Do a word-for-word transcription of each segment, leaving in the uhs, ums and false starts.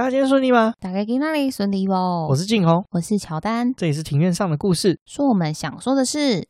大家今天顺利吗？大家今天顺利哦。我是靖宏，我是乔丹，这里是庭院上的故事，说我们想说的事。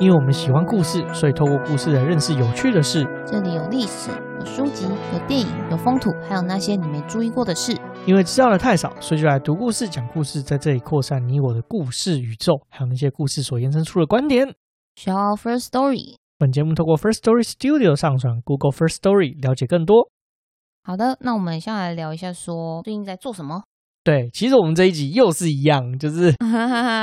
因为我们喜欢故事，所以透过故事来认识有趣的事。这里有历史，有书籍，有电影，有风土，还有那些你没注意过的事。因为知道的太少，所以就来读故事、讲故事，在这里扩散你我的故事宇宙，还有那些故事所延伸出的观点。需要 First Story。本节目透过 First Story Studio 上传 Google First Story， 了解更多。好的，那我们先来聊一下，说最近在做什么？对，其实我们这一集又是一样，就是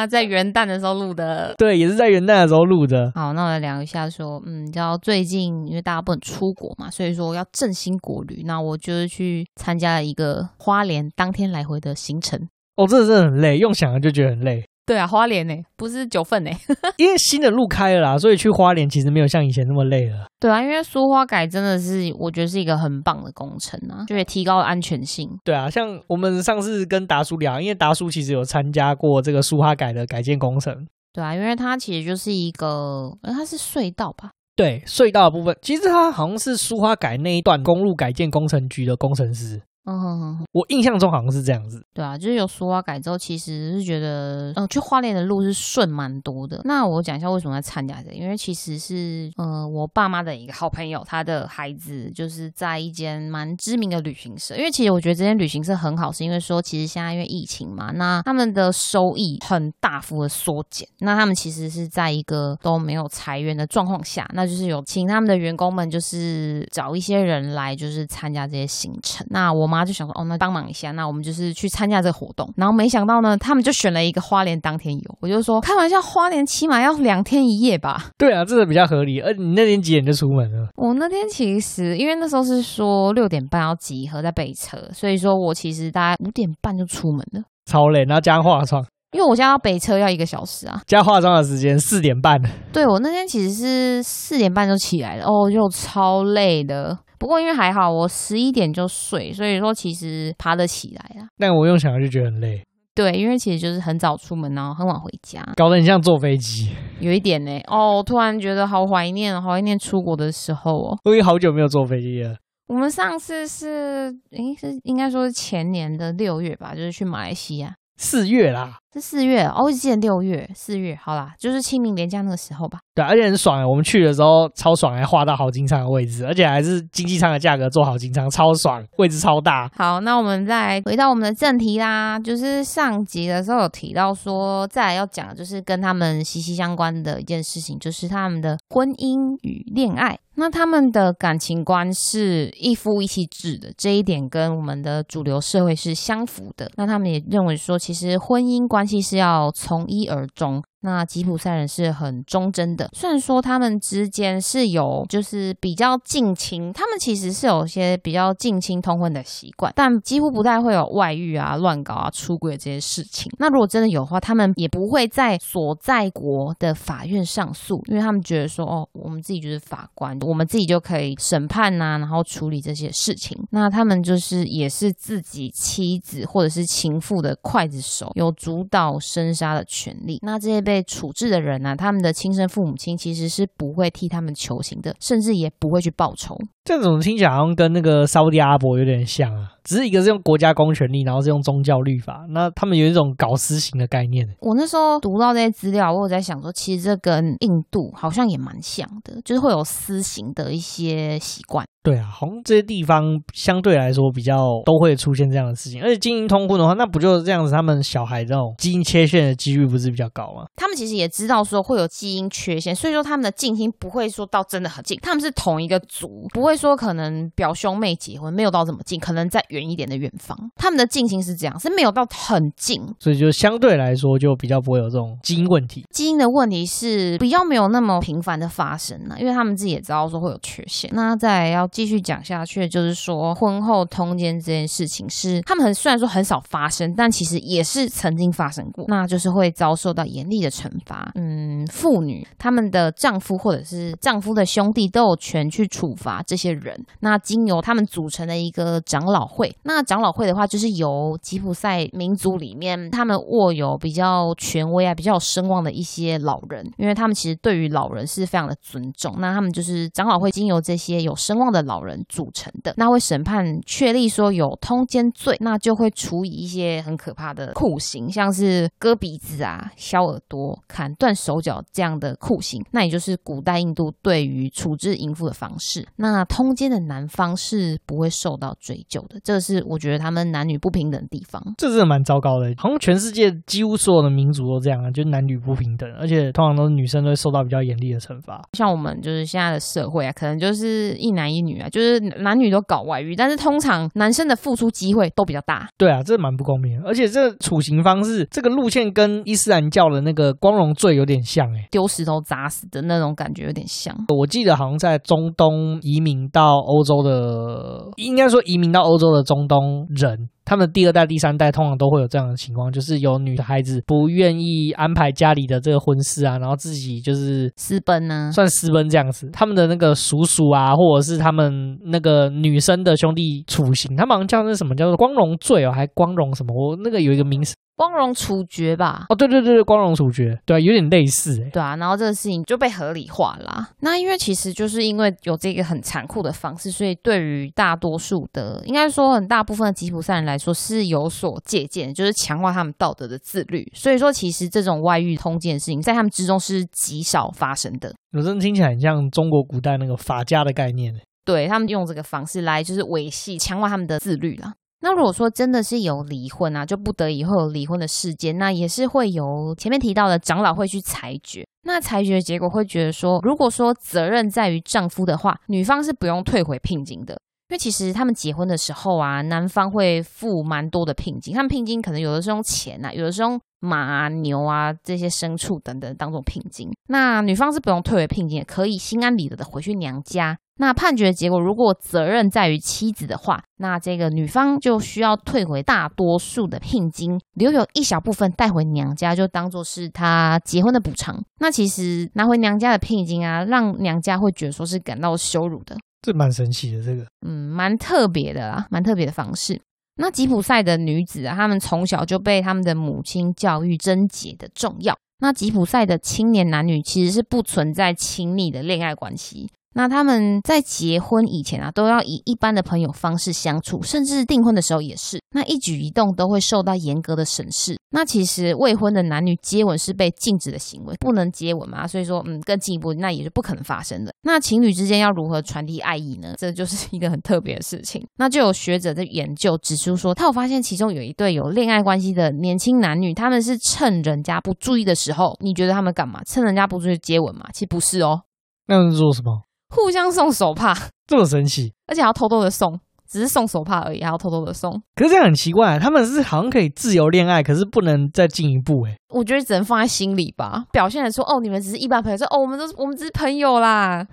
在元旦的时候录的。对，也是在元旦的时候录的。好，那我来聊一下说，嗯，你知道最近因为大家不能出国嘛，所以说要振兴国旅，那我就是去参加了一个花莲当天来回的行程。哦，真的真的很累，用想的就觉得很累。对啊，花莲欸，不是九份欸因为新的路开了啦，所以去花莲其实没有像以前那么累了。对啊，因为苏花改真的是我觉得是一个很棒的工程啊，就也提高安全性。对啊，像我们上次跟达叔聊，因为达叔其实有参加过这个苏花改的改建工程。对啊，因为它其实就是一个它是隧道吧。对，隧道的部分其实它好像是苏花改那一段公路改建工程局的工程师。嗯哼哼，我印象中好像是这样子。对啊，就是有苏花改之后，其实是觉得，嗯、呃，去花莲的路是顺蛮多的。那我讲一下为什么要参加这个，因为其实是，呃，我爸妈的一个好朋友，他的孩子就是在一间蛮知名的旅行社。因为其实我觉得这间旅行社很好，是因为说，其实现在因为疫情嘛，那他们的收益很大幅的缩减。那他们其实是在一个都没有裁员的状况下，那就是有请他们的员工们就是找一些人来就是参加这些行程。那我。我妈就想说哦，那帮忙一下，那我们就是去参加这个活动。然后没想到呢，他们就选了一个花莲当天游。我就说开玩笑，花莲起码要两天一夜吧。对啊，这个比较合理。而你那天几点就出门了？我那天其实因为那时候是说六点半要集合在北车，所以说我其实大概五点半就出门了，超累，然后加上化妆。因为我家到北车要一个小时啊，加化妆的时间四点半。对，我那天其实是四点半就起来了，哦，就超累的。不过因为还好，我十一点就睡，所以说其实爬得起来啦。但我用想就觉得很累。对，因为其实就是很早出门，然后很晚回家，搞得很像坐飞机。有一点呢、欸，哦，我突然觉得好怀念，好怀念出国的时候哦。我已经好久没有坐飞机了。我们上次是，诶，是应该说是前年的六月吧，就是去马来西亚。四月啦，是四月哦，我之前六月、四月，好啦，就是清明连假那个时候吧。对，而且很爽耶，我们去的时候超爽，还划到豪金舱的位置，而且还是经济舱的价格坐豪金舱，超爽，位置超大。好，那我们再回到我们的正题啦，就是上集的时候有提到说，再来要讲的就是跟他们息息相关的一件事情，就是他们的婚姻与恋爱。那他们的感情观是一夫一妻制的，这一点跟我们的主流社会是相符的。那他们也认为说，其实婚姻关系是要从一而终。那吉普赛人是很忠贞的，虽然说他们之间是有就是比较近亲，他们其实是有些比较近亲通婚的习惯，但几乎不太会有外遇啊、乱搞啊、出轨这些事情。那如果真的有的话，他们也不会在所在国的法院上诉，因为他们觉得说哦，我们自己就是法官，我们自己就可以审判啊，然后处理这些事情。那他们就是也是自己妻子或者是情妇的刽子手，有主导生杀的权利。那这些被处置的人啊，他们的亲生父母亲其实是不会替他们求情的，甚至也不会去报仇。这种听起来好像跟那个沙烏地阿拉伯有点像啊，只是一个是用国家公权力，然后是用宗教律法，那他们有一种搞私刑的概念。我那时候读到这些资料，我有在想说，其实这跟印度好像也蛮像的，就是会有私刑的一些习惯。对啊，好像这些地方相对来说比较都会出现这样的事情，而且基因通婚的话，那不就是这样子，他们小孩这种基因缺陷的几率不是比较高吗？他们其实也知道说会有基因缺陷，所以说他们的近亲不会说到真的很近，他们是同一个族，不会说可能表兄妹结婚没有到这么近，可能在远一点的远方，他们的近亲是这样，是没有到很近，所以就相对来说就比较不会有这种基因问题。基因的问题是比较没有那么频繁的发生啊，因为他们自己也知道说会有缺陷。那再来要继续讲下去，就是说婚后通奸这件事情是他们很虽然说很少发生，但其实也是曾经发生过，那就是会遭受到严厉的惩罚。嗯，群妇女，他们的丈夫或者是丈夫的兄弟都有权去处罚这些人。那经由他们组成的一个长老会，那长老会的话就是由吉普赛民族里面他们握有比较权威啊、比较有声望的一些老人，因为他们其实对于老人是非常的尊重，那他们就是长老会经由这些有声望的老人组成的，那会审判确立说有通奸罪，那就会处以一些很可怕的酷刑，像是割鼻子啊、削耳朵、砍断手脚这样的酷刑，那也就是古代印度对于处置淫妇的方式。那通奸的男方是不会受到追究的，这是我觉得他们男女不平等的地方。这真的蛮糟糕的，好像全世界几乎所有的民族都这样啊，就是男女不平等，而且通常都是女生都会受到比较严厉的惩罚。像我们就是现在的社会啊，可能就是一男一女啊，就是男女都搞外遇，但是通常男生的付出机会都比较大。对啊，这蛮不公平的，而且这处刑方式这个路线跟伊斯兰教的那个光荣罪有点像、欸、丢石头砸死的那种感觉有点像。我记得好像在中东移民到欧洲的，应该说移民到欧洲的中东人，他们第二代第三代通常都会有这样的情况，就是有女孩子不愿意安排家里的这个婚事啊，然后自己就是私奔啊，算私奔这样子，他们的那个叔叔啊，或者是他们那个女生的兄弟处刑，他们好像叫那什么叫做光荣罪哦，还光荣什么，我那个有一个名词，光荣处决吧。哦，对对对，光荣处决，对、啊，有点类似、欸、对啊，然后这个事情就被合理化啦。那因为其实就是因为有这个很残酷的方式，所以对于大多数的，应该说很大部分的吉普赛人来说是有所借鉴，就是强化他们道德的自律。所以说，其实这种外遇通奸的事情在他们之中是极少发生的。我真的听起来很像中国古代那个法家的概念、欸、对，他们用这个方式来就是维系、强化他们的自律啦。那如果说真的是有离婚啊，就不得已会有离婚的事件，那也是会由前面提到的长老会去裁决。那裁决结果会觉得说，如果说责任在于丈夫的话，女方是不用退回聘金的。因为其实他们结婚的时候啊，男方会付蛮多的聘金，他们聘金可能有的是用钱啊，有的是用马啊、牛啊这些牲畜等等当做聘金。那女方是不用退回聘金，也可以心安理得的回去娘家。那判决结果如果责任在于妻子的话，那这个女方就需要退回大多数的聘金，留有一小部分带回娘家，就当作是她结婚的补偿。那其实拿回娘家的聘金啊，让娘家会觉得说是感到羞辱的。这蛮神奇的，这个嗯，蛮特别的啦，蛮特别的方式。那吉普赛的女子啊，她们从小就被她们的母亲教育贞洁的重要。那吉普赛的青年男女其实是不存在亲密的恋爱关系，那他们在结婚以前啊，都要以一般的朋友方式相处，甚至订婚的时候也是，那一举一动都会受到严格的审视。那其实未婚的男女接吻是被禁止的行为，不能接吻嘛，所以说嗯，更进一步那也是不可能发生的。那情侣之间要如何传递爱意呢？这就是一个很特别的事情。那就有学者在研究指出说，他有发现其中有一对有恋爱关系的年轻男女，他们是趁人家不注意的时候，你觉得他们干嘛？趁人家不注意接吻嘛？其实不是哦。那他们做什么？互相送手帕，这么神奇，而且还要偷偷的送，只是送手帕而已，还要偷偷的送。可是这样很奇怪、啊，他们是好像可以自由恋爱，可是不能再进一步哎、欸。我觉得只能放在心里吧，表现的说哦，你们只是一般朋友，说哦，我们都是我们只是朋友啦。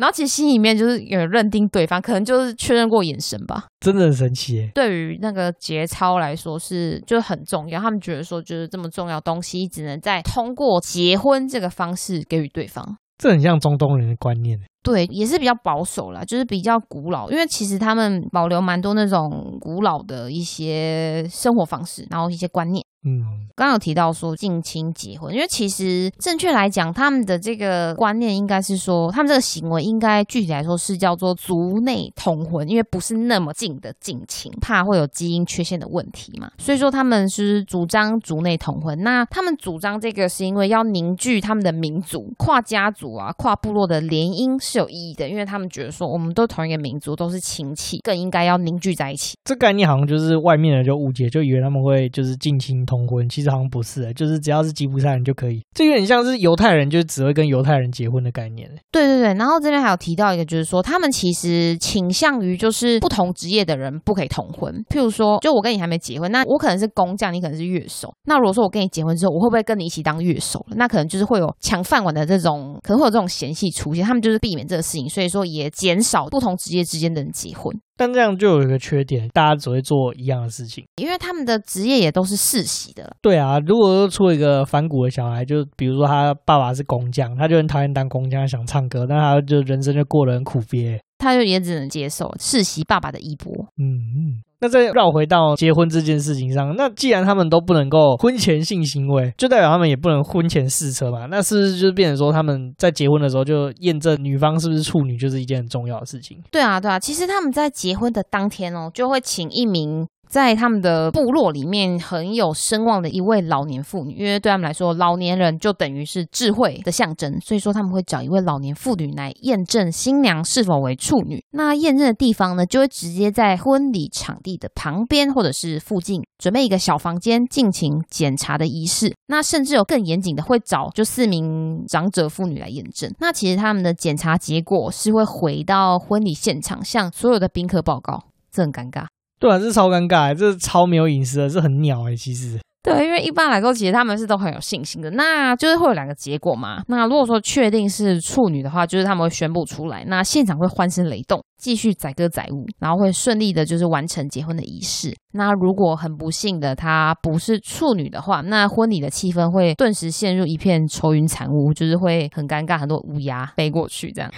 然后其实心里面就是有认定对方，可能就是确认过眼神吧。真的很神奇耶，对于那个节操来说是就很重要，他们觉得说就是这么重要的东西，只能再通过结婚这个方式给予对方。这很像中东人的观念。对，也是比较保守啦，就是比较古老，因为其实他们保留蛮多那种古老的一些生活方式，然后一些观念。嗯，刚刚有提到说近亲结婚，因为其实正确来讲，他们的这个观念应该是说，他们这个行为应该具体来说是叫做族内通婚，因为不是那么近的近亲，怕会有基因缺陷的问题嘛，所以说他们是主张族内通婚。那他们主张这个是因为要凝聚他们的民族跨家族啊、跨部落的联姻是有意义的，因为他们觉得说我们都同一个民族，都是亲戚，更应该要凝聚在一起。这概念好像就是外面人就误解，就以为他们会就是近亲通婚，其实好像不是、欸、就是只要是吉普赛人就可以，这有点像是犹太人就是只会跟犹太人结婚的概念、欸、对对对。然后这边还有提到一个，就是说他们其实倾向于就是不同职业的人不可以同婚，譬如说就我跟你还没结婚，那我可能是工匠，你可能是乐手，那如果说我跟你结婚之后，我会不会跟你一起当乐手，那可能就是会有抢饭碗的这种，可能会有这种嫌隙出现，他们就是避免免这个事情，所以说也减少不同职业之间的人结婚。但这样就有一个缺点，大家只会做一样的事情，因为他们的职业也都是世袭的了。对啊，如果出一个反骨的小孩，就比如说他爸爸是工匠，他就很讨厌当工匠，想唱歌，但他就人生就过得很苦憋，他就也只能接受世袭爸爸的衣钵。嗯，那再绕回到结婚这件事情上，那既然他们都不能够婚前性行为，就代表他们也不能婚前试车嘛，那是不是就变成说他们在结婚的时候就验证女方是不是处女，就是一件很重要的事情。对啊对啊，其实他们在结婚的当天哦，就会请一名在他们的部落里面很有声望的一位老年妇女，因为对他们来说老年人就等于是智慧的象征，所以说他们会找一位老年妇女来验证新娘是否为处女。那验证的地方呢，就会直接在婚礼场地的旁边或者是附近准备一个小房间进行检查的仪式。那甚至有更严谨的，会找就四名长者妇女来验证。那其实他们的检查结果是会回到婚礼现场向所有的宾客报告，这很尴尬。对啊，这超尴尬，这超没有隐私的，这很鸟欸其实。对，因为一般来说其实他们是都很有信心的，那就是会有两个结果嘛。那如果说确定是处女的话，就是他们会宣布出来，那现场会欢声雷动，继续载歌载舞，然后会顺利的就是完成结婚的仪式。那如果很不幸的她不是处女的话，那婚礼的气氛会顿时陷入一片愁云惨雾，就是会很尴尬，很多乌鸦飞过去这样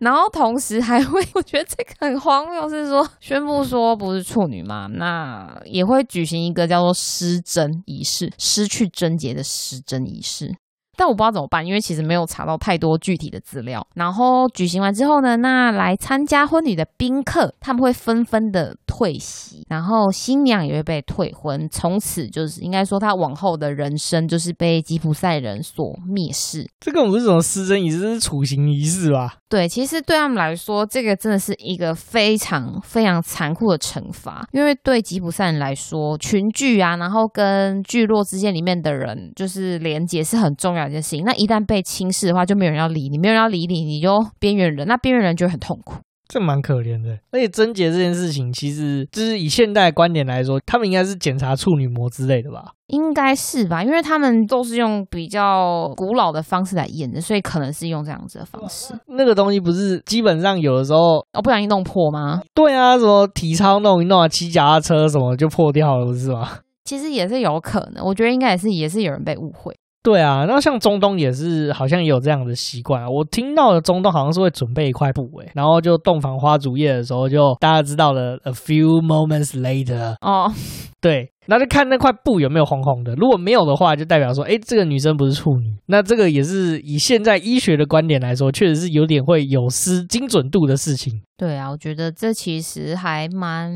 然后同时还会，我觉得这个很荒谬，是说宣布说不是处女嘛，那也会举行一个叫做失贞仪式，失去贞洁的失贞仪式。但我不知道怎么办，因为其实没有查到太多具体的资料。然后举行完之后呢，那来参加婚礼的宾客他们会纷纷的退席，然后新娘也会被退婚，从此就是应该说她往后的人生就是被吉普赛人所蔑视。这个不是什么失贞仪式，这是处刑仪式吧？对，其实对他们来说这个真的是一个非常非常残酷的惩罚，因为对吉普赛人来说群聚啊，然后跟聚落之间里面的人就是连结是很重要的一件事情，那一旦被轻视的话就没有人要理你，没有人要理你你就边缘人，那边缘人就很痛苦，这蛮可怜的。而且贞洁这件事情其实就是以现代的观点来说，他们应该是检查处女膜之类的吧，应该是吧，因为他们都是用比较古老的方式来验的，所以可能是用这样子的方式。那个东西不是基本上有的时候哦不小心弄破吗？对啊，什么体操弄一弄啊，骑脚踏车什么就破掉了，不是吗？其实也是有可能，我觉得应该也是也是有人被误会。对啊，那像中东也是好像也有这样的习惯啊，我听到的中东好像是会准备一块布诶、欸、然后就洞房花烛夜的时候就大家知道了 a few moments later 哦、oh. 对，然后就看那块布有没有红红的，如果没有的话就代表说诶这个女生不是处女，那这个也是以现在医学的观点来说确实是有点会有失精准度的事情。对啊，我觉得这其实还蛮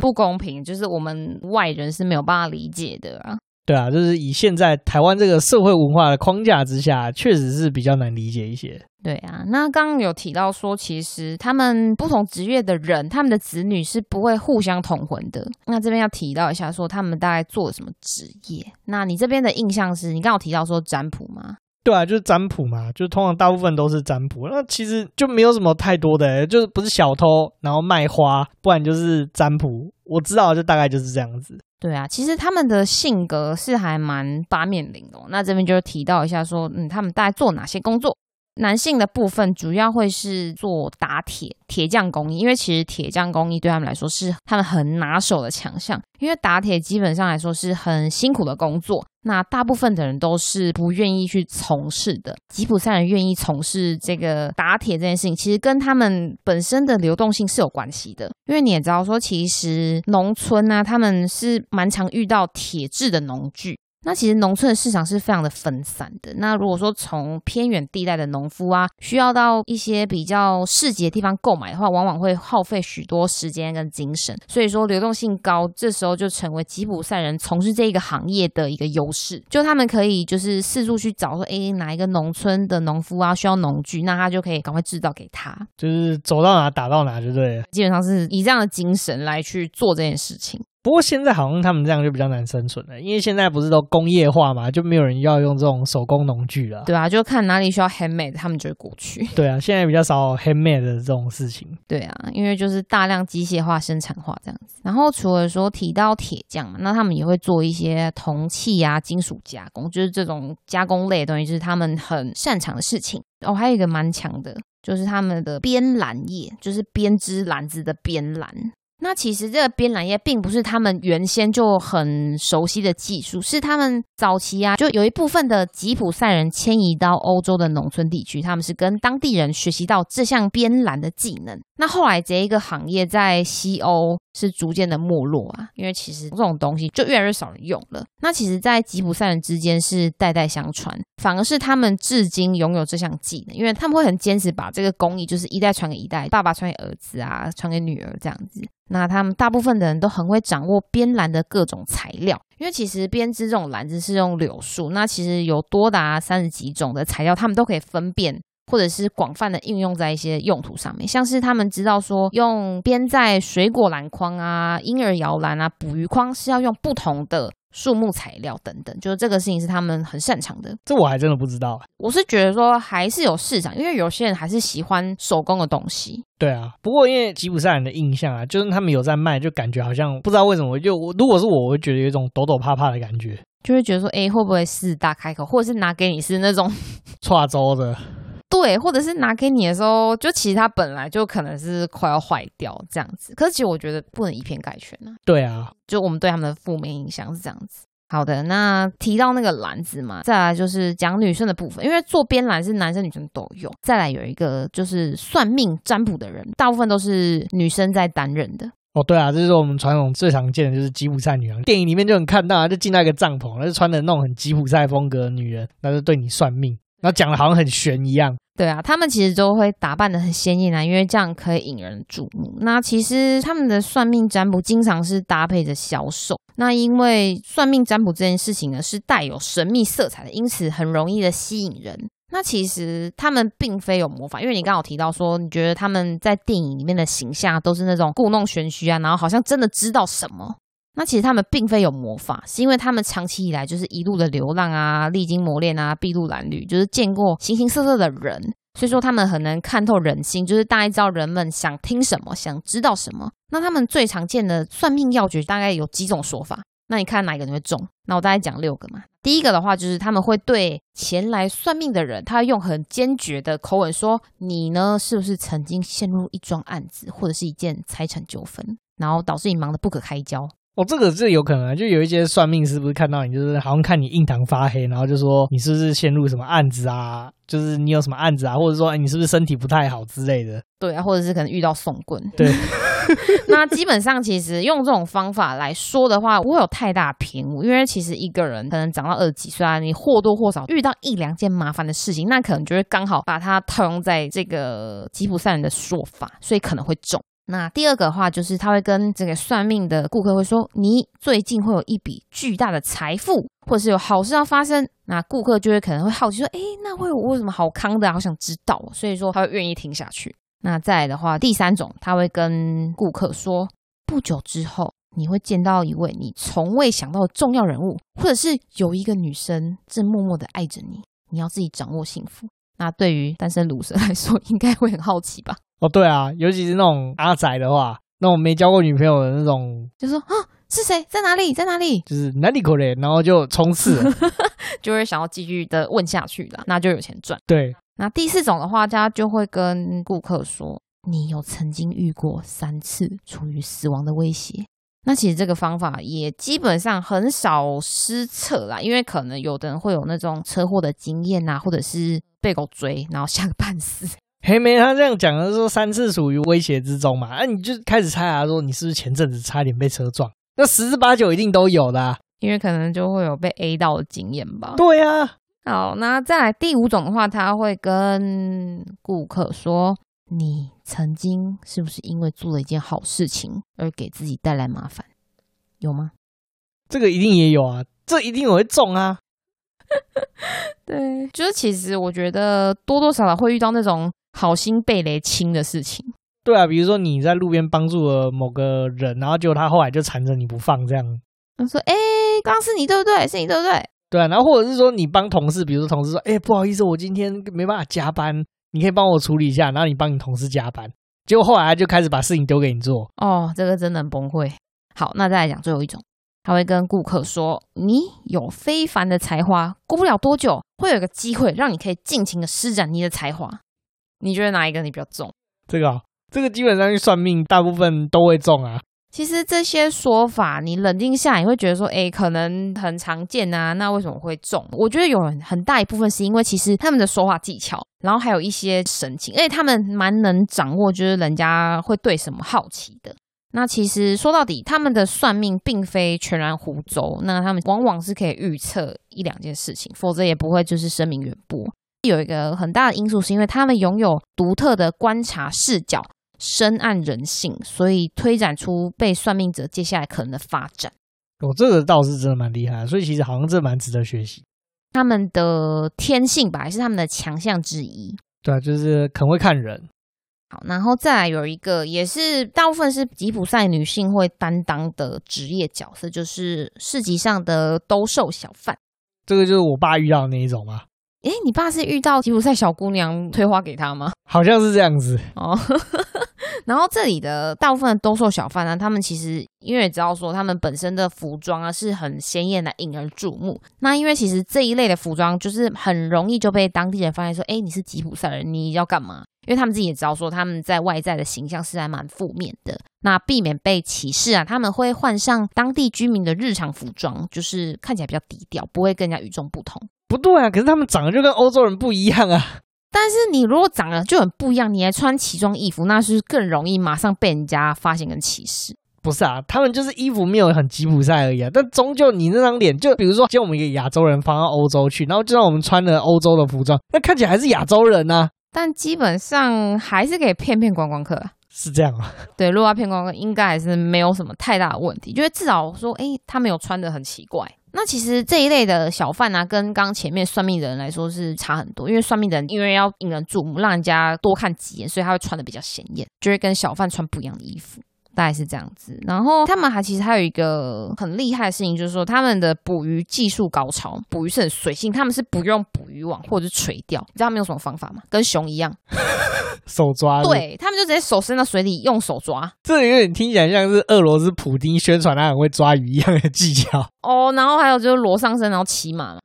不公平，就是我们外人是没有办法理解的啊。对啊，就是以现在台湾这个社会文化的框架之下确实是比较难理解一些。对啊，那刚刚有提到说其实他们不同职业的人他们的子女是不会互相通婚的，那这边要提到一下说他们大概做了什么职业。那你这边的印象是你刚刚有提到说占卜吗？对啊，就是占卜嘛，就通常大部分都是占卜，那其实就没有什么太多的、欸、就是不是小偷然后卖花，不然就是占卜，我知道就大概就是这样子。对啊，其实他们的性格是还蛮八面玲珑、哦、那这边就提到一下说嗯，他们大概做哪些工作。男性的部分主要会是做打铁铁匠工艺，因为其实铁匠工艺对他们来说是他们很拿手的强项，因为打铁基本上来说是很辛苦的工作，那大部分的人都是不愿意去从事的。吉普赛人愿意从事这个打铁这件事情其实跟他们本身的流动性是有关系的，因为你也知道说其实农村啊他们是蛮常遇到铁制的农具，那其实农村的市场是非常的分散的，那如果说从偏远地带的农夫啊需要到一些比较市集的地方购买的话，往往会耗费许多时间跟精神，所以说流动性高这时候就成为吉普赛人从事这个行业的一个优势，就他们可以就是四处去找说诶哪一个农村的农夫啊需要农具，那他就可以赶快制造给他，就是走到哪打到哪就对了，基本上是以这样的精神来去做这件事情。不过现在好像他们这样就比较难生存了，因为现在不是都工业化嘛，就没有人要用这种手工农具了。对啊，就看哪里需要 handmade 他们就会过去。对啊，现在比较少 handmade 的这种事情。对啊，因为就是大量机械化生产化这样子。然后除了说提到铁匠嘛，那他们也会做一些铜器啊金属加工，就是这种加工类的东西就是他们很擅长的事情。哦，还有一个蛮强的就是他们的编篮业，就是编织篮子的编篮。那其实这个编篮业并不是他们原先就很熟悉的技术，是他们早期啊，就有一部分的吉普赛人迁移到欧洲的农村地区，他们是跟当地人学习到这项编篮的技能。那后来这一个行业在西欧是逐渐的没落啊，因为其实这种东西就越来越少人用了。那其实在吉普赛人之间是代代相传，反而是他们至今拥有这项技能，因为他们会很坚持把这个工艺就是一代传给一代，爸爸传给儿子啊，传给女儿这样子。那他们大部分的人都很会掌握编篮的各种材料，因为其实编织这种篮子是用柳树，那其实有多达三十几种的材料，他们都可以分辨或者是广泛的应用在一些用途上面，像是他们知道说用编在水果篮筐啊、婴儿摇篮啊、捕鱼筐是要用不同的树木材料等等，就是这个事情是他们很擅长的。这我还真的不知道，我是觉得说还是有市场，因为有些人还是喜欢手工的东西。对啊，不过因为吉普赛人的印象啊，就是他们有在卖，就感觉好像不知道为什么，就如果是我，我会觉得有一种抖抖怕怕的感觉，就会觉得说哎、欸，会不会是大开口，或者是拿给你是那种串州的，对，或者是拿给你的时候就其实它本来就可能是快要坏掉这样子。可是其实我觉得不能以偏概全啊。对啊，就我们对他们的负面影响是这样子。好的，那提到那个篮子嘛，再来就是讲女生的部分，因为做编篮是男生女生都有。再来有一个就是算命占卜的人，大部分都是女生在担任的。哦，对啊，这是我们传统最常见的，就是吉普赛女人，电影里面就很看到啊，就进到一个帐篷，那就穿的那种很吉普赛风格的女人，那就对你算命。然后讲的好像很悬一样。对啊，他们其实都会打扮的很鲜艳啊，因为这样可以引人注目。那其实他们的算命占卜经常是搭配着销售，那因为算命占卜这件事情呢是带有神秘色彩的，因此很容易的吸引人。那其实他们并非有魔法，因为你刚好提到说你觉得他们在电影里面的形象都是那种故弄玄虚啊，然后好像真的知道什么。那其实他们并非有魔法，是因为他们长期以来就是一路的流浪啊，历经磨练啊，筚路蓝缕，就是见过形形色色的人，所以说他们很能看透人心，就是大概知道人们想听什么，想知道什么。那他们最常见的算命要诀大概有几种说法，那你看哪一个你会中？那我大概讲六个嘛。第一个的话就是他们会对前来算命的人，他用很坚决的口吻说，你呢是不是曾经陷入一桩案子或者是一件财产纠纷，然后导致你忙得不可开交。哦，这个这有可能啊，就有一些算命师不是看到你，就是好像看你印堂发黑，然后就说你是不是陷入什么案子啊，就是你有什么案子啊，或者说、哎、你是不是身体不太好之类的。对啊，或者是可能遇到送棍。对那基本上其实用这种方法来说的话，不会有太大偏误，因为其实一个人可能长到二十几岁啊，你或多或少遇到一两件麻烦的事情，那可能就会刚好把它套用在这个吉普赛人的说法，所以可能会中。那第二个的话就是他会跟这个算命的顾客会说，你最近会有一笔巨大的财富，或者是有好事要发生。那顾客就会可能会好奇说，诶，那会我有什么好康的啊，好想知道，所以说他会愿意听下去。那再来的话，第三种他会跟顾客说，不久之后你会见到一位你从未想到的重要人物，或者是有一个女生正默默的爱着你，你要自己掌握幸福。那对于单身鲁蛇来说应该会很好奇吧。哦，对啊，尤其是那种阿宅的话，那种没交过女朋友的那种，就说啊，是谁，在哪里，在哪里，就是哪里口嘞，然后就冲刺了就会想要继续的问下去啦，那就有钱赚。对，那第四种的话，他就会跟顾客说，你有曾经遇过三次处于死亡的威胁。那其实这个方法也基本上很少失策啦，因为可能有的人会有那种车祸的经验啊，或者是被狗追然后吓个半死。黑妹他这样讲的说，三次属于威胁之中嘛，那、啊、你就开始猜啊，说你是不是前阵子差点被车撞，那十之八九一定都有啦、啊，因为可能就会有被 A 到的经验吧。对啊。好，那再来第五种的话，他会跟顾客说，你曾经是不是因为做了一件好事情而给自己带来麻烦，有吗？这个一定也有啊，这一定有会中啊对，就是其实我觉得多多少少会遇到那种好心被雷侵的事情。对啊，比如说你在路边帮助了某个人，然后结果他后来就缠着你不放这样。他说诶，刚刚是你对不对，是你对不对。对啊，然后或者是说你帮同事，比如说同事说诶，不好意思，我今天没办法加班，你可以帮我处理一下，然后你帮你同事加班，结果后来他就开始把事情丢给你做。哦，这个真的很崩溃。好，那再来讲最后一种，他会跟顾客说，你有非凡的才华，过不了多久会有一个机会让你可以尽情的施展你的才华。你觉得哪一个你比较中？这个、哦、这个基本上去算命大部分都会中啊。其实这些说法你冷静下来你会觉得说诶可能很常见啊，那为什么会中？我觉得有很大一部分是因为其实他们的说话技巧，然后还有一些神情，而且他们蛮能掌握就是人家会对什么好奇的。那其实说到底他们的算命并非全然胡诌，那他们往往是可以预测一两件事情，否则也不会就是声名远播。有一个很大的因素是因为他们拥有独特的观察视角，深谙人性，所以推展出被算命者接下来可能的发展。哦，这个倒是真的蛮厉害的，所以其实好像这蛮值得学习。他们的天性吧，也是他们的强项之一。对啊，就是很会看人。好，然后再来有一个也是大部分是吉普赛女性会担当的职业角色，就是市集上的兜售小贩。这个就是我爸遇到的那一种吗？诶，你爸是遇到吉普赛小姑娘推花给他吗？好像是这样子哦。然后这里的大部分的兜售小贩呢，他们其实因为也知道说他们本身的服装啊是很鲜艳的，引人注目。那因为其实这一类的服装就是很容易就被当地人发现说，诶，你是吉普赛人，你要干嘛？因为他们自己也知道说他们在外在的形象是还蛮负面的，那避免被歧视啊，他们会换上当地居民的日常服装，就是看起来比较低调，不会跟人家与众不同。不对啊，可是他们长得就跟欧洲人不一样啊。但是你如果长得就很不一样，你还穿奇装异服，那是更容易马上被人家发现跟歧视。不是啊，他们就是衣服没有很吉普赛而已啊，但终究你那张脸，就比如说今天我们一个亚洲人放到欧洲去，然后就让我们穿了欧洲的服装，那看起来还是亚洲人啊，但基本上还是可以骗骗观光客啊。是这样啊？对，如果要骗观光客应该还是没有什么太大的问题，就是至少说诶他们有穿得很奇怪。那其实这一类的小贩啊，跟刚前面算命的人来说是差很多，因为算命的人因为要引人注目，让人家多看几眼，所以他会穿得比较显眼，就会跟小贩穿不一样的衣服，大概是这样子。然后他们还其实还有一个很厉害的事情，就是说他们的捕鱼技术高超，捕鱼是很随性，他们是不用捕鱼网或者是垂钓，你知道他们用什么方法吗？跟熊一样手抓。对，他们就直接手伸到水里用手抓。这有点听起来像是俄罗斯普丁宣传他很会抓鱼一样的技巧哦。然后还有就是裸上身然后骑马嘛、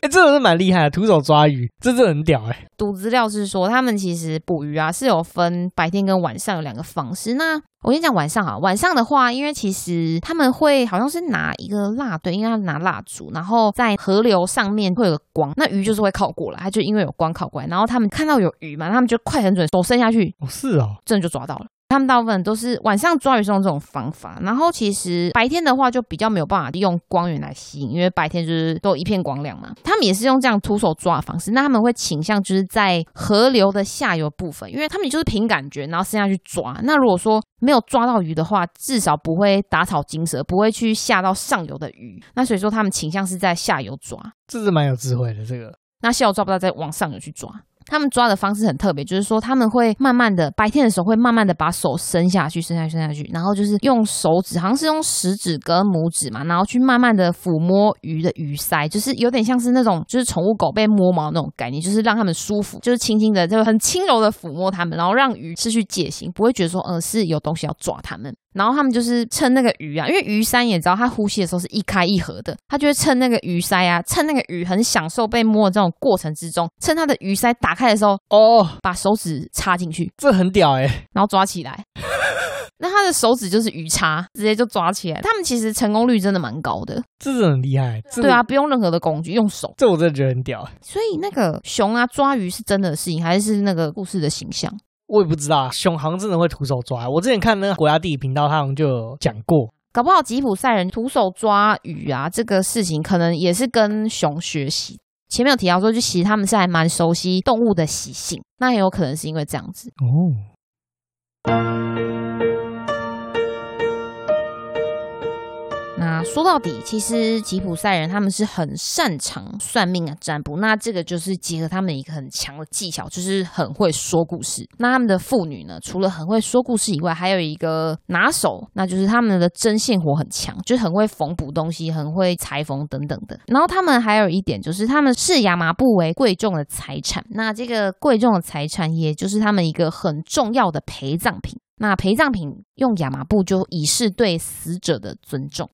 欸、这种是蛮厉害的，徒手抓鱼，这真的很屌。哎、欸。读资料是说他们其实捕鱼啊是有分白天跟晚上有两个方式。那我先讲晚上好，晚上的话因为其实他们会好像是拿一个蜡，对，应该要拿蜡烛，然后在河流上面会有个光，那鱼就是会靠过来，它就因为有光靠过来，然后他们看到有鱼嘛，他们就快很准手伸下去。哦，是哦，真的就抓到了。他们大部分都是晚上抓鱼是用这种方法，然后其实白天的话就比较没有办法用光源来吸引，因为白天就是都有一片光亮嘛，他们也是用这样徒手抓的方式。那他们会倾向就是在河流的下游部分，因为他们就是凭感觉然后伸下去抓，那如果说没有抓到鱼的话，至少不会打草惊蛇，不会去吓到上游的鱼，那所以说他们倾向是在下游抓，这是蛮有智慧的。这个那下游抓不到再往上游去抓，他们抓的方式很特别，就是说他们会慢慢的，白天的时候会慢慢的把手伸下去伸下去伸下去，然后就是用手指，好像是用食指跟拇指嘛，然后去慢慢的抚摸鱼的鱼鳃，就是有点像是那种就是宠物狗被摸毛那种概念，就是让他们舒服，就是轻轻的就很轻柔的抚摸他们，然后让鱼失去戒心，不会觉得说呃是有东西要抓他们。然后他们就是趁那个鱼啊，因为鱼鳃也知道它呼吸的时候是一开一合的，它就会趁那个鱼鳃啊，趁那个鱼很享受被摸的这种过程之中，趁它的鱼鳃打开的时候哦，把手指插进去，这很屌欸，然后抓起来那他的手指就是鱼叉，直接就抓起来。他们其实成功率真的蛮高的，这是很厉害。对啊，不用任何的工具，用手，这我真的觉得很屌。所以那个熊啊抓鱼是真的事情还是那个故事的形象，我也不知道啊。熊好像真的会徒手抓，我之前看那个国家地理频道他好像就有讲过，搞不好吉普赛人徒手抓鱼啊这个事情可能也是跟熊学习。前面有提到说就其实他们是还蛮熟悉动物的习性，那也有可能是因为这样子哦。那说到底其实吉普赛人他们是很擅长算命啊占卜，那这个就是结合他们一个很强的技巧，就是很会说故事。那他们的妇女呢，除了很会说故事以外还有一个拿手，那就是他们的针线活很强，就是很会缝补东西，很会裁缝等等的。然后他们还有一点就是他们视亚麻布为贵重的财产，那这个贵重的财产也就是他们一个很重要的陪葬品，那陪葬品用亚麻布就以示对死者的尊重。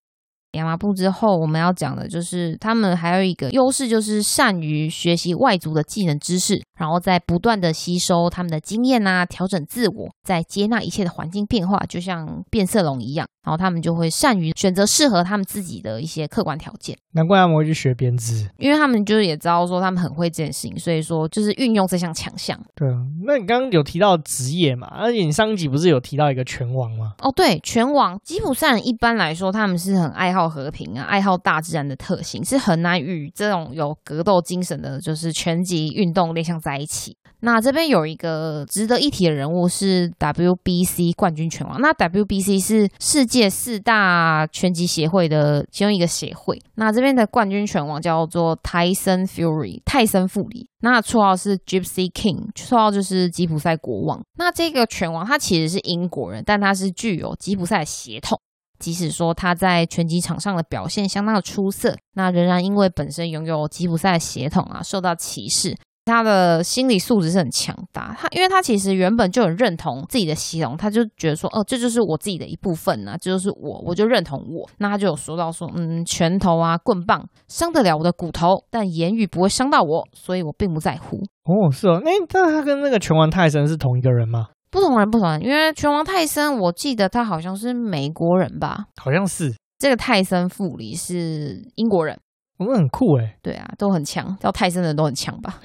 亚麻布之后我们要讲的就是他们还有一个优势，就是善于学习外族的技能知识，然后再不断的吸收他们的经验啊，调整自我，再接纳一切的环境变化，就像变色龙一样，然后他们就会善于选择适合他们自己的一些客观条件。难怪他们会去学编织，因为他们就是也知道说他们很会这件事情，所以说就是运用这项强项。对啊，那你刚刚有提到职业嘛，而且你上一集不是有提到一个拳王吗？哦对，拳王。吉普赛人一般来说他们是很爱好和平啊，爱好大自然的特性，是很难与这种有格斗精神的就是拳击运动类项在一起。那这边有一个值得一提的人物是 W B C 冠军拳王。那 W B C 是世界四大拳击协会的其中一个协会，那这边的冠军拳王叫做 Tyson Fury 泰森富里，那绰号是 Gypsy King， 绰号就是吉普赛国王。那这个拳王他其实是英国人，但他是具有吉普赛的血统，即使说他在拳击场上的表现相当的出色，那仍然因为本身拥有吉普赛的血统啊受到歧视。他的心理素质是很强大，他因为他其实原本就很认同自己的系统，他就觉得说哦，这就是我自己的一部分啊，这就是我，我就认同我。那他就有说到说嗯，拳头啊棍棒伤得了我的骨头，但言语不会伤到我，所以我并不在乎。哦是哦，那他跟那个拳王泰森是同一个人吗？不同人不同人，因为拳王泰森我记得他好像是美国人吧，好像是。这个泰森富里是英国人。我们很酷欸，对啊，都很强，叫泰森的都很强吧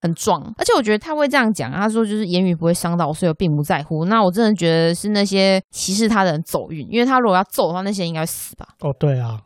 很壮。而且我觉得他会这样讲，他说就是言语不会伤到我，所以我并不在乎。那我真的觉得是那些歧视他的人走运，因为他如果要揍的话那些人应该会死吧。哦对啊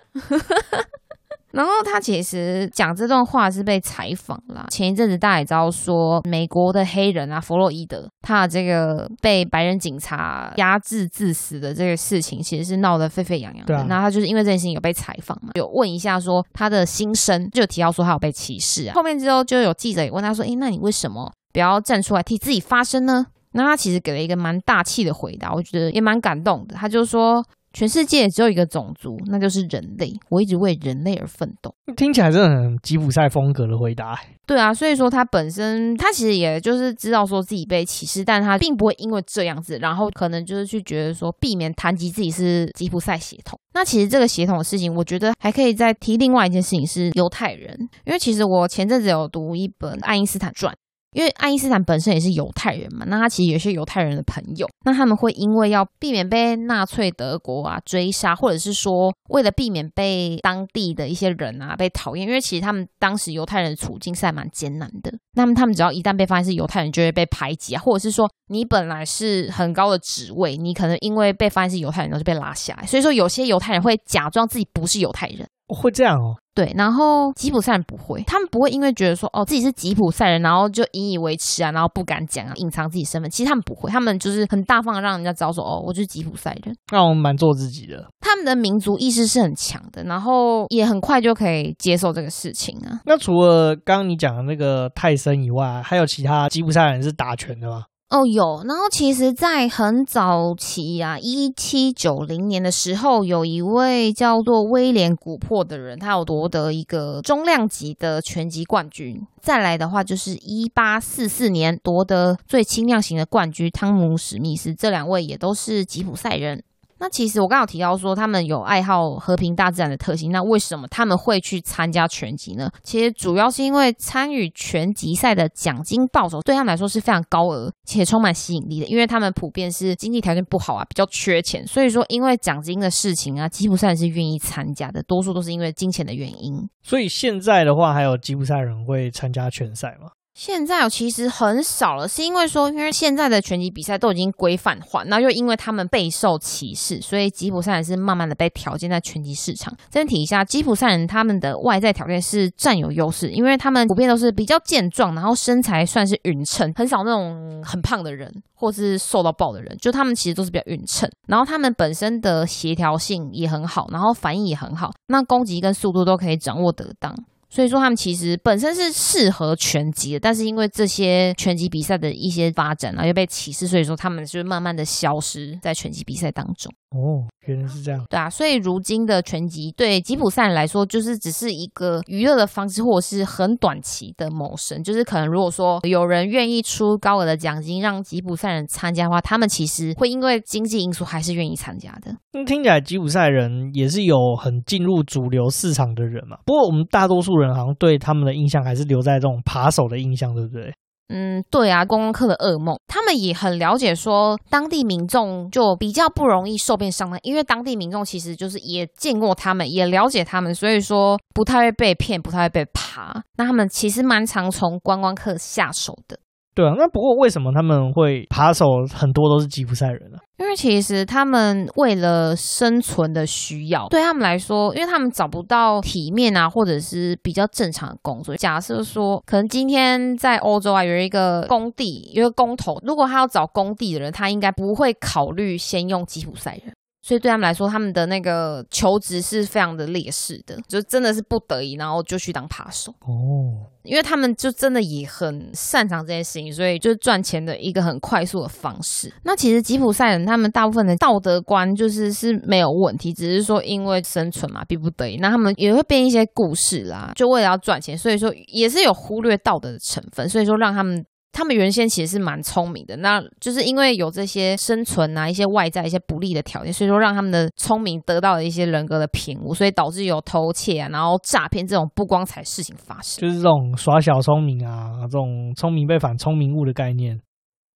然后他其实讲这段话是被采访啦，前一阵子大家也知道说美国的黑人啊弗洛伊德他的这个被白人警察压制致死的这个事情其实是闹得沸沸扬扬的、啊、那他就是因为这件事情有被采访嘛，有问一下说他的心声，就有提到说他有被歧视啊。后面之后就有记者也问他说诶，那你为什么不要站出来替自己发声呢？那他其实给了一个蛮大气的回答，我觉得也蛮感动的。他就说全世界只有一个种族，那就是人类，我一直为人类而奋斗。听起来真的很吉普赛风格的回答。对啊，所以说他本身他其实也就是知道说自己被歧视，但他并不会因为这样子然后可能就是去觉得说避免谈及自己是吉普赛血统。那其实这个血统的事情我觉得还可以再提另外一件事情，是犹太人。因为其实我前阵子有读一本爱因斯坦传，因为爱因斯坦本身也是犹太人嘛，那他其实有些犹太人的朋友，那他们会因为要避免被纳粹德国啊追杀，或者是说为了避免被当地的一些人啊被讨厌，因为其实他们当时犹太人的处境是还蛮艰难的。那么他们只要一旦被发现是犹太人就会被排挤啊，或者是说你本来是很高的职位，你可能因为被发现是犹太人然后就被拉下来，所以说有些犹太人会假装自己不是犹太人。会这样哦？对，然后吉普赛人不会，他们不会因为觉得说哦自己是吉普赛人然后就引以为耻啊，然后不敢讲啊，隐藏自己身份。其实他们不会，他们就是很大方的让人家知道说哦我就是吉普赛人，那我们蛮做自己的。他们的民族意识是很强的，然后也很快就可以接受这个事情啊。那除了刚刚你讲的那个泰森以外，还有其他吉普赛人是打拳的吗？哦有，然后其实在很早期啊一七九零年的时候，有一位叫做威廉古珀的人，他有夺得一个中量级的拳击冠军。再来的话就是一八四四年夺得最轻量型的冠军汤姆史密斯，这两位也都是吉普赛人。那其实我刚好提到说他们有爱好和平大自然的特性，那为什么他们会去参加拳击呢？其实主要是因为参与拳击赛的奖金报酬对他们来说是非常高额且充满吸引力的，因为他们普遍是经济条件不好啊，比较缺钱，所以说因为奖金的事情啊吉普赛人是愿意参加的，多数都是因为金钱的原因。所以现在的话还有吉普赛人会参加拳赛吗？现在其实很少了，是因为说因为现在的拳击比赛都已经规范化，然后又因为他们备受歧视，所以吉普赛人是慢慢的被条件在拳击市场。这边提一下，吉普赛人他们的外在条件是占有优势，因为他们普遍都是比较健壮，然后身材算是匀称，很少那种很胖的人或是瘦到爆的人，就他们其实都是比较匀称，然后他们本身的协调性也很好，然后反应也很好，那攻击跟速度都可以掌握得当，所以说他们其实本身是适合拳击的，但是因为这些拳击比赛的一些发展啊，又被歧视，所以说他们就慢慢的消失在拳击比赛当中。哦，原来是这样。对啊，所以如今的拳击对吉普赛人来说，就是只是一个娱乐的方式，或者是很短期的谋生。就是可能如果说有人愿意出高额的奖金让吉普赛人参加的话，他们其实会因为经济因素还是愿意参加的。听起来吉普赛人也是有很进入主流市场的人嘛。不过我们大多数人好像对他们的印象还是留在这种扒手的印象，对不对？嗯，对啊，观光客的噩梦。他们也很了解说当地民众就比较不容易受骗上当，因为当地民众其实就是也见过他们，也了解他们，所以说不太会被骗，不太会被扒。那他们其实蛮常从观光客下手的。对啊，那不过为什么他们会扒手很多都是吉普赛人呢、啊？因为其实他们为了生存的需要，对他们来说，因为他们找不到体面啊，或者是比较正常的工作。假设说，可能今天在欧洲啊，有一个工地，有一个工头，如果他要找工地的人，他应该不会考虑先用吉普赛人。所以对他们来说，他们的那个求职是非常的劣势的，就真的是不得已，然后就去当扒手。哦，因为他们就真的也很擅长这件事情，所以就是赚钱的一个很快速的方式。那其实吉普赛人他们大部分的道德观就是是没有问题，只是说因为生存嘛，逼不得已。那他们也会编一些故事啦，就为了要赚钱，所以说也是有忽略道德的成分，所以说让他们。他们原先其实是蛮聪明的，那就是因为有这些生存啊，一些外在一些不利的条件，所以说让他们的聪明得到了一些人格的偏误，所以导致有偷窃啊，然后诈骗这种不光彩事情发生，就是这种耍小聪明啊，这种聪明被反聪明误的概念。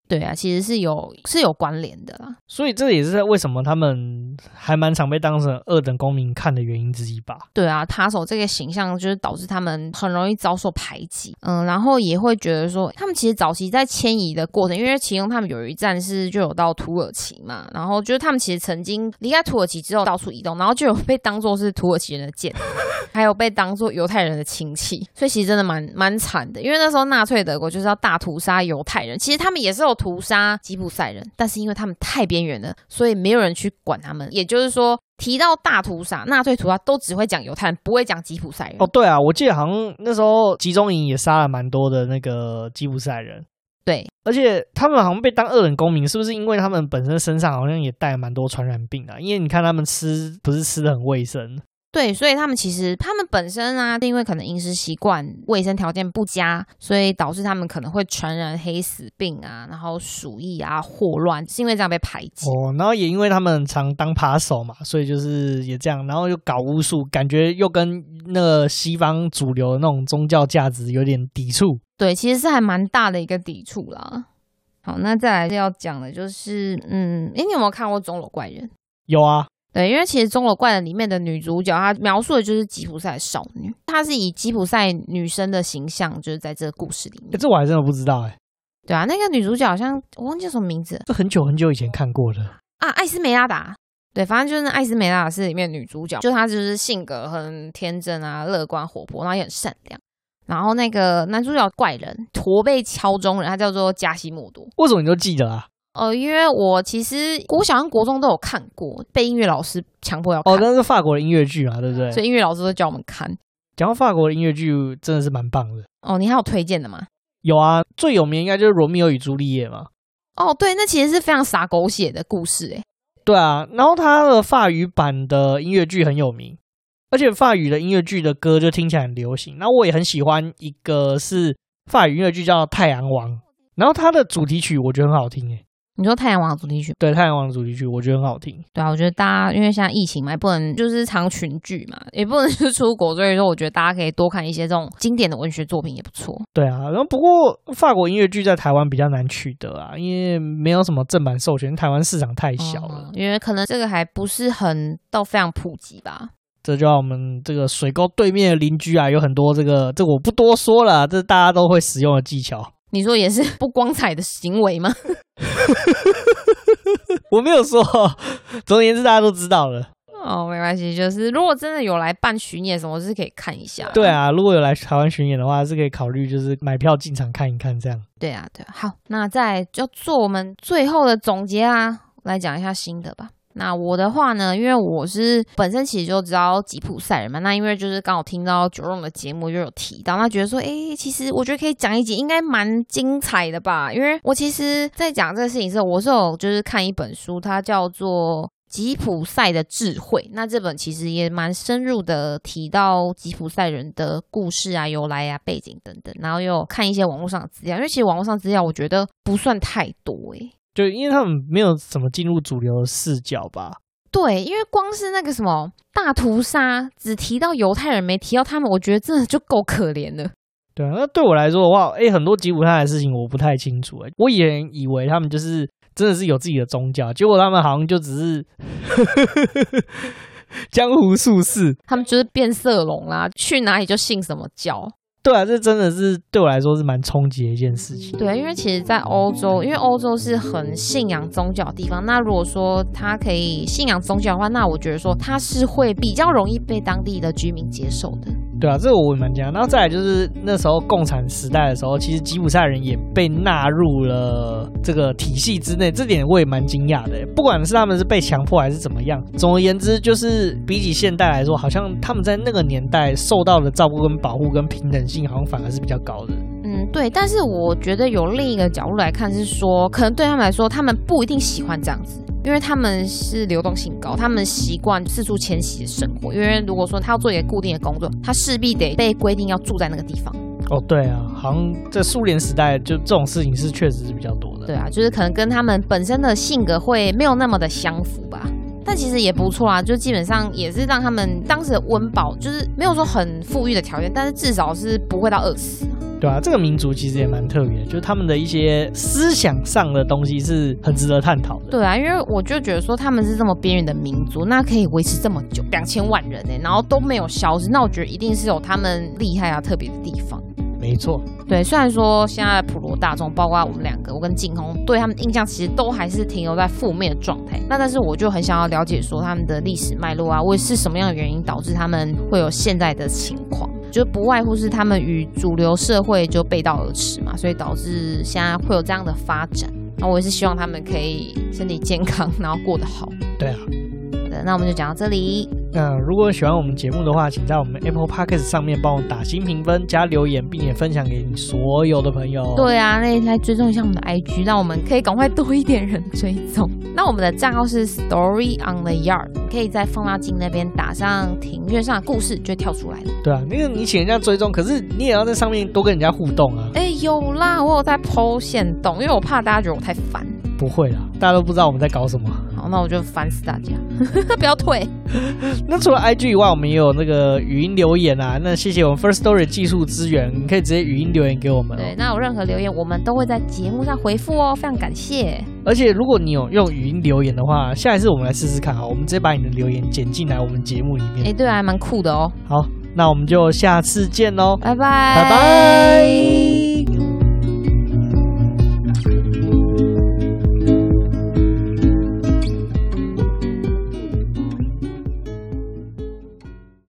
对啊，其实是有是有关联的啦，所以这也是为什么他们还蛮常被当成二等公民看的原因之一吧。对啊，扒手这个形象就是导致他们很容易遭受排挤，嗯，然后也会觉得说他们其实早期在迁移的过程，因为其中他们有一站是就有到土耳其嘛，然后就是他们其实曾经离开土耳其之后到处移动，然后就有被当作是土耳其人的间谍还有被当作犹太人的亲戚，所以其实真的蛮蛮惨的。因为那时候纳粹德国就是要大屠杀犹太人，其实他们也是有屠杀吉普赛人，但是因为他们太边缘了，所以没有人去管他们。也就是说提到大屠杀、纳粹屠杀都只会讲犹太人，不会讲吉普赛人。哦，对啊，我记得好像那时候集中营也杀了蛮多的那个吉普赛人。对，而且他们好像被当二等公民，是不是因为他们本身身上好像也带蛮多传染病啊？因为你看他们吃不是吃得很卫生。对，所以他们其实他们本身啊，因为可能饮食习惯卫生条件不佳，所以导致他们可能会传染黑死病啊，然后鼠疫啊、霍乱，是因为这样被排挤。哦，然后也因为他们常当扒手嘛，所以就是也这样，然后又搞巫术，感觉又跟那个西方主流的那种宗教价值有点抵触。对，其实是还蛮大的一个抵触啦。好，那再来要讲的就是嗯，诶，你有没有看过《钟楼怪人》？有啊。对，因为其实《钟楼怪人》里面的女主角，她描述的就是吉普赛少女，她是以吉普赛女生的形象，就是在这个故事里面。欸、这我还真的不知道哎、欸。对啊，那个女主角好像我忘记什么名字，这很久很久以前看过的啊，艾斯梅拉达。对，反正就是艾斯梅拉达是里面的女主角，就她就是性格很天真啊，乐观活泼，然后也很善良。然后那个男主角怪人驼背敲钟人，他叫做加西莫多。为什么你都记得啊？呃，因为我其实我小跟国中都有看过，被音乐老师强迫要看。哦，那是法国的音乐剧嘛，对不对？所以音乐老师都叫我们看。讲到法国的音乐剧，真的是蛮棒的。哦，你还有推荐的吗？有啊，最有名应该就是《罗密欧与朱丽叶》嘛。哦，对，那其实是非常洒狗血的故事哎。对啊，然后它的法语版的音乐剧很有名，而且法语的音乐剧的歌就听起来很流行。那我也很喜欢一个是法语音乐剧叫《太阳王》，然后它的主题曲我觉得很好听哎。你说太阳王的主题曲？对，太阳王的主题曲我觉得很好听。对啊，我觉得大家因为现在疫情嘛，也不能就是常群聚嘛，也不能就是出国，所以说我觉得大家可以多看一些这种经典的文学作品也不错。对啊，然后不过法国音乐剧在台湾比较难取得啊，因为没有什么正版授权，台湾市场太小了、嗯、因为可能这个还不是很到非常普及吧。这就让我们这个水沟对面的邻居啊，有很多这个这个、我不多说了，这大家都会使用的技巧。你说也是不光彩的行为吗？我没有说，总而言之大家都知道了。哦，没关系，就是如果真的有来办巡演什么，是可以看一下。对啊，如果有来台湾巡演的话，是可以考虑就是买票进场看一看这样。对啊，对啊。好，那再就做我们最后的总结啊，来讲一下新的吧。那我的话呢，因为我是本身其实就知道吉普赛人嘛，那因为就是刚好听到Jerome的节目就有提到，那觉得说诶，其实我觉得可以讲一集，应该蛮精彩的吧。因为我其实在讲这个事情的时候，我是有就是看一本书，它叫做吉普赛的智慧。那这本其实也蛮深入的提到吉普赛人的故事啊、由来啊、背景等等，然后又看一些网络上的资料，因为其实网络上资料我觉得不算太多耶，就因为他们没有什么进入主流的视角吧。对，因为光是那个什么大屠杀只提到犹太人没提到他们，我觉得真的就够可怜了。对啊，那对我来说的话，诶，很多吉普赛的事情我不太清楚耶，我以前以为他们就是真的是有自己的宗教，结果他们好像就只是江湖术士，他们就是变色龙啦，去哪里就信什么教。对啊，这真的是对我来说是蛮冲击的一件事情。对，因为其实在欧洲，因为欧洲是很信仰宗教的地方，那如果说他可以信仰宗教的话，那我觉得说他是会比较容易被当地的居民接受的。对啊，这个我蛮讲。然后再来就是那时候共产时代的时候，其实吉普赛人也被纳入了这个体系之内，这点我也蛮惊讶的。不管是他们是被强迫还是怎么样，总而言之就是比起现代来说，好像他们在那个年代受到的照顾跟保护跟平等性好像反而是比较高的。嗯，对，但是我觉得有另一个角度来看是说，可能对他们来说，他们不一定喜欢这样子，因为他们是流动性高，他们习惯四处迁徙的生活。因为如果说他要做一个固定的工作，他势必得被规定要住在那个地方。哦，对啊，好像在苏联时代就这种事情是确实是比较多的。对啊，就是可能跟他们本身的性格会没有那么的相符吧，但其实也不错啊，就基本上也是让他们当时的温饱，就是没有说很富裕的条件，但是至少是不会到饿死。对啊，这个民族其实也蛮特别的，就是他们的一些思想上的东西是很值得探讨的。对啊，因为我就觉得说他们是这么边缘的民族，那可以维持这么久，两千万人耶，然后都没有消失，那我觉得一定是有他们厉害啊、特别的地方。没错，对，虽然说现在普罗大众，包括我们两个，我跟靖宏对他们的印象其实都还是停留在负面的状态。那但是我就很想要了解说他们的历史脉络啊，或者是什么样的原因导致他们会有现在的情况，就不外乎是他们与主流社会就背道而驰嘛，所以导致现在会有这样的发展。那我也是希望他们可以身体健康，然后过得好。对啊。那我们就讲到这里。那、呃、如果喜欢我们节目的话，请在我们 Apple Podcast 上面帮我打星评分加留言，并且分享给你所有的朋友。对啊，那来追踪一下我们的 I G， 让我们可以赶快多一点人追踪。那我们的账号是 Story on the Yard， 可以在放大镜那边打上庭院上的故事就跳出来了。对啊，那个你请人家追踪，可是你也要在上面多跟人家互动啊。哎、欸，有啦，我有在 po 限动，因为我怕大家觉得我太烦。不会啦，大家都不知道我们在搞什么。好，那我就烦死大家不要退那除了 I G 以外，我们也有那个语音留言啊，那谢谢我们 First Story 技术支援，你可以直接语音留言给我们、哦、对，那有任何留言我们都会在节目上回复哦，非常感谢。而且如果你有用语音留言的话，下一次我们来试试看，好，我们直接把你的留言剪进来我们节目里面。哎，对啊，还蛮酷的哦。好，那我们就下次见咯，拜拜拜拜。